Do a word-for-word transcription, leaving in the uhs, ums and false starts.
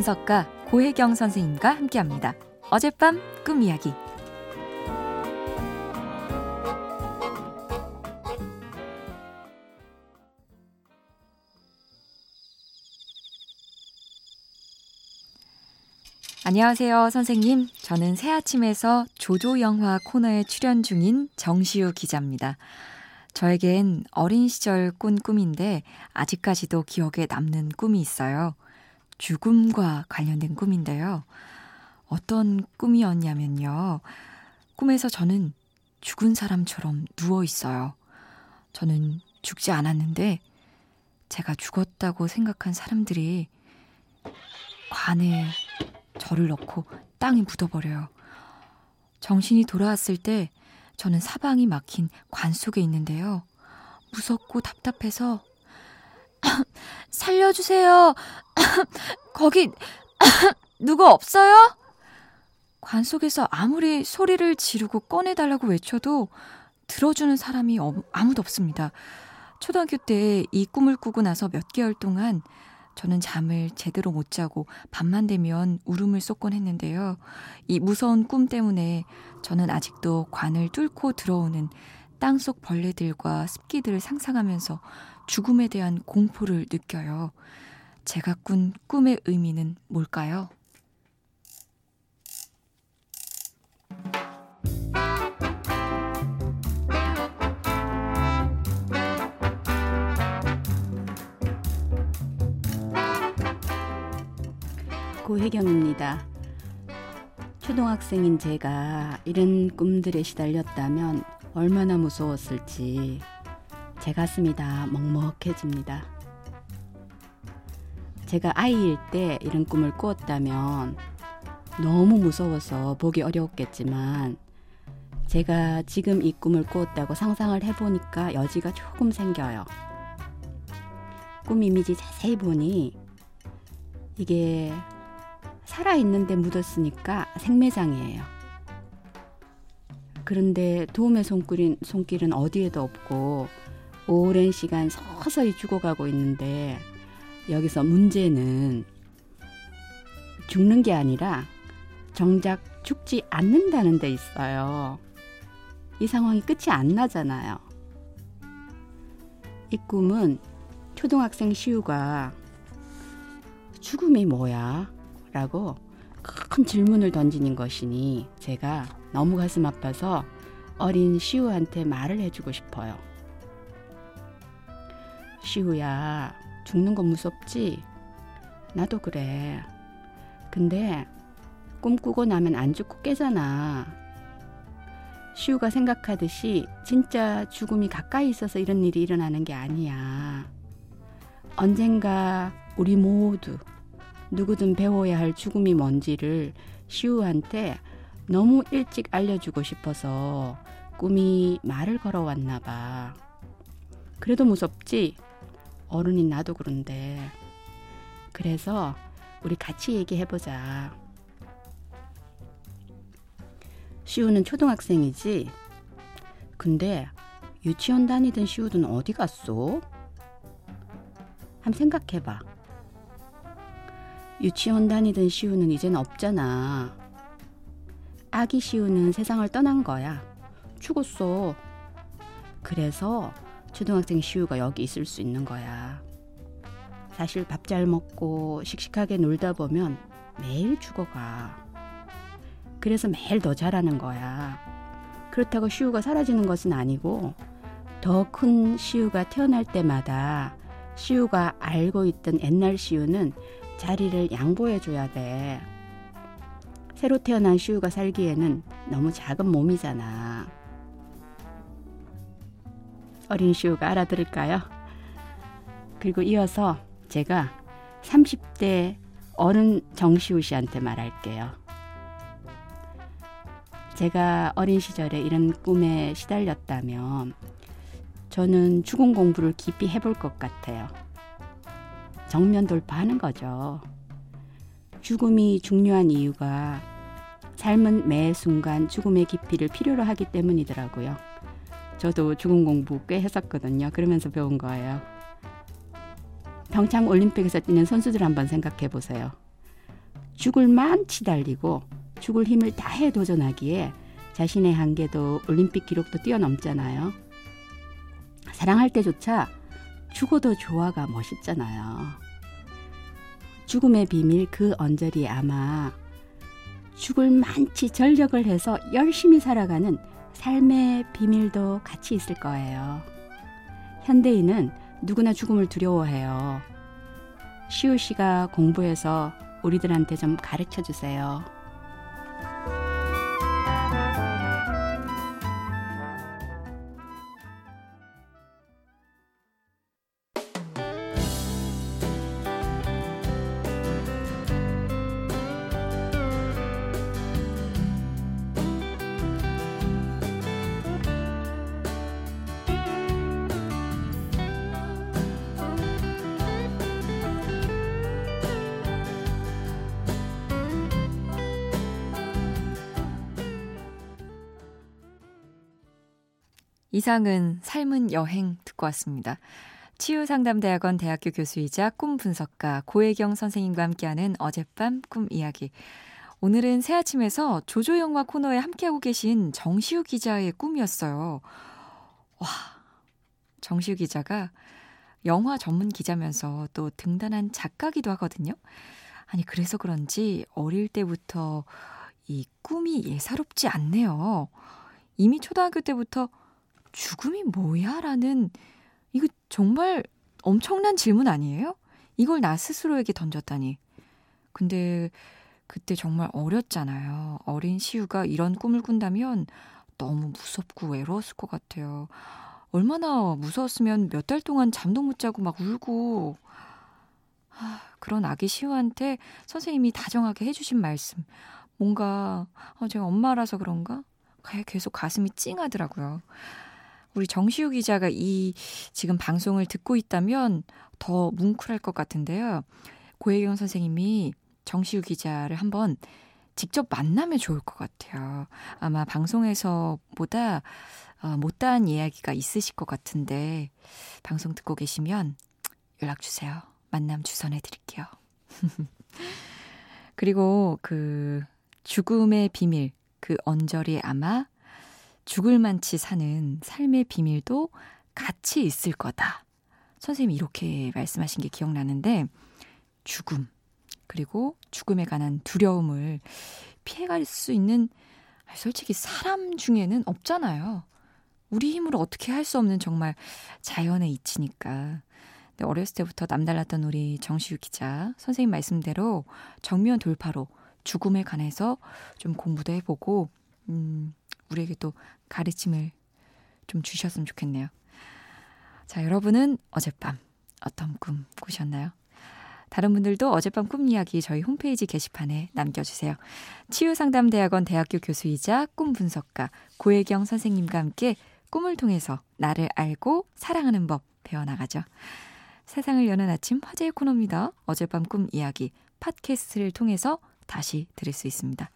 분석가 고혜경 선생님과 함께합니다. 어젯밤 꿈 이야기. 안녕하세요, 선생님. 저는 새아침에서 조조 영화 코너에 출연 중인 정시우 기자입니다. 저에겐 어린 시절 꾼 꿈인데 아직까지도 기억에 남는 꿈이 있어요. 죽음과 관련된 꿈인데요. 어떤 꿈이었냐면요. 꿈에서 저는 죽은 사람처럼 누워 있어요. 저는 죽지 않았는데 제가 죽었다고 생각한 사람들이 관에 저를 넣고 땅에 묻어버려요. 정신이 돌아왔을 때 저는 사방이 막힌 관 속에 있는데요. 무섭고 답답해서 살려주세요. 거기 누구 없어요? 관 속에서 아무리 소리를 지르고 꺼내달라고 외쳐도 들어주는 사람이 아무도 없습니다. 초등학교 때 이 꿈을 꾸고 나서 몇 개월 동안 저는 잠을 제대로 못 자고 밤만 되면 울음을 쏟곤 했는데요. 이 무서운 꿈 때문에 저는 아직도 관을 뚫고 들어오는 땅속 벌레들과 습기들을 상상하면서 죽음에 대한 공포를 느껴요. 제가 꾼 꿈의 의미는 뭘까요? 고혜경입니다. 초등학생인 제가 이런 꿈들에 시달렸다면 얼마나 무서웠을지 제 가슴이 다 먹먹해집니다. 제가 아이일 때 이런 꿈을 꾸었다면 너무 무서워서 보기 어려웠겠지만 제가 지금 이 꿈을 꾸었다고 상상을 해보니까 여지가 조금 생겨요. 꿈 이미지 자세히 보니 이게 살아있는데 묻었으니까 생매장이에요. 그런데 도움의 손길은, 손길은 어디에도 없고 오랜 시간 서서히 죽어가고 있는데 여기서 문제는 죽는 게 아니라 정작 죽지 않는다는 데 있어요. 이 상황이 끝이 안 나잖아요. 이 꿈은 초등학생 시우가 죽음이 뭐야? 라고 큰 질문을 던지는 것이니 제가 너무 가슴 아파서 어린 시우한테 말을 해주고 싶어요. 시우야, 죽는 건 무섭지? 나도 그래. 근데 꿈꾸고 나면 안 죽고 깨잖아. 시우가 생각하듯이 진짜 죽음이 가까이 있어서 이런 일이 일어나는 게 아니야. 언젠가 우리 모두 누구든 배워야 할 죽음이 뭔지를 시우한테 너무 일찍 알려주고 싶어서 꿈이 말을 걸어왔나 봐. 그래도 무섭지? 어른인 나도 그런데. 그래서 우리 같이 얘기해보자. 시우는 초등학생이지? 근데 유치원 다니던 시우는 어디 갔어? 한번 생각해봐. 유치원 다니던 시우는 이젠 없잖아. 아기 시우는 세상을 떠난 거야. 죽었어. 그래서 초등학생 시우가 여기 있을 수 있는 거야. 사실 밥 잘 먹고 씩씩하게 놀다 보면 매일 죽어가. 그래서 매일 더 자라는 거야. 그렇다고 시우가 사라지는 것은 아니고 더 큰 시우가 태어날 때마다 시우가 알고 있던 옛날 시우는 자리를 양보해줘야 돼. 새로 태어난 시우가 살기에는 너무 작은 몸이잖아. 어린 시우가 알아들을까요? 그리고 이어서 제가 삼십 대 어른 정시우 씨한테 말할게요. 제가 어린 시절에 이런 꿈에 시달렸다면 저는 죽음 공부를 깊이 해볼 것 같아요. 정면 돌파하는 거죠. 죽음이 중요한 이유가 삶은 매 순간 죽음의 깊이를 필요로 하기 때문이더라고요. 저도 죽음 공부 꽤 했었거든요. 그러면서 배운 거예요. 평창 올림픽에서 뛰는 선수들 한번 생각해 보세요. 죽을 만치 달리고 죽을 힘을 다해 도전하기에 자신의 한계도 올림픽 기록도 뛰어넘잖아요. 사랑할 때조차 죽어도 좋아가 멋있잖아요. 죽음의 비밀 그 언저리 아마 죽을 만치 전력을 해서 열심히 살아가는 삶의 비밀도 같이 있을 거예요. 현대인은 누구나 죽음을 두려워해요. 시우 씨가 공부해서 우리들한테 좀 가르쳐 주세요. 이상은 삶은 여행 듣고 왔습니다. 치유상담대학원 대학교 교수이자 꿈 분석가 고혜경 선생님과 함께하는 어젯밤 꿈 이야기. 오늘은 새아침에서 조조영화 코너에 함께하고 계신 정시우 기자의 꿈이었어요. 와, 정시우 기자가 영화 전문 기자면서 또 등단한 작가기도 하거든요. 아니 그래서 그런지 어릴 때부터 이 꿈이 예사롭지 않네요. 이미 초등학교 때부터 죽음이 뭐야? 라는 이거 정말 엄청난 질문 아니에요? 이걸 나 스스로에게 던졌다니. 근데 그때 정말 어렸잖아요. 어린 시우가 이런 꿈을 꾼다면 너무 무섭고 외로웠을 것 같아요. 얼마나 무서웠으면 몇 달 동안 잠도 못 자고 막 울고. 아, 그런 아기 시우한테 선생님이 다정하게 해주신 말씀. 뭔가 아, 제가 엄마라서 그런가? 계속 가슴이 찡하더라고요. 우리 정시우 기자가 이 지금 방송을 듣고 있다면 더 뭉클할 것 같은데요. 고혜경 선생님이 정시우 기자를 한번 직접 만나면 좋을 것 같아요. 아마 방송에서보다 못다한 이야기가 있으실 것 같은데 방송 듣고 계시면 연락 주세요. 만남 주선해 드릴게요. 그리고 그 죽음의 비밀, 그 언저리 아마 죽을 만치 사는 삶의 비밀도 같이 있을 거다. 선생님이 이렇게 말씀하신 게 기억나는데 죽음 그리고 죽음에 관한 두려움을 피해갈 수 있는 솔직히 사람 중에는 없잖아요. 우리 힘으로 어떻게 할 수 없는 정말 자연의 이치니까. 근데 어렸을 때부터 남달랐던 우리 정시우 기자 선생님 말씀대로 정면 돌파로 죽음에 관해서 좀 공부도 해보고 음, 우리에게 또 가르침을 좀 주셨으면 좋겠네요. 자, 여러분은 어젯밤 어떤 꿈 꾸셨나요? 다른 분들도 어젯밤 꿈 이야기 저희 홈페이지 게시판에 남겨주세요. 치유상담대학원 대학교 교수이자 꿈 분석가 고혜경 선생님과 함께 꿈을 통해서 나를 알고 사랑하는 법 배워나가죠. 세상을 여는 아침 화제의 코너입니다. 어젯밤 꿈 이야기 팟캐스트를 통해서 다시 들을 수 있습니다.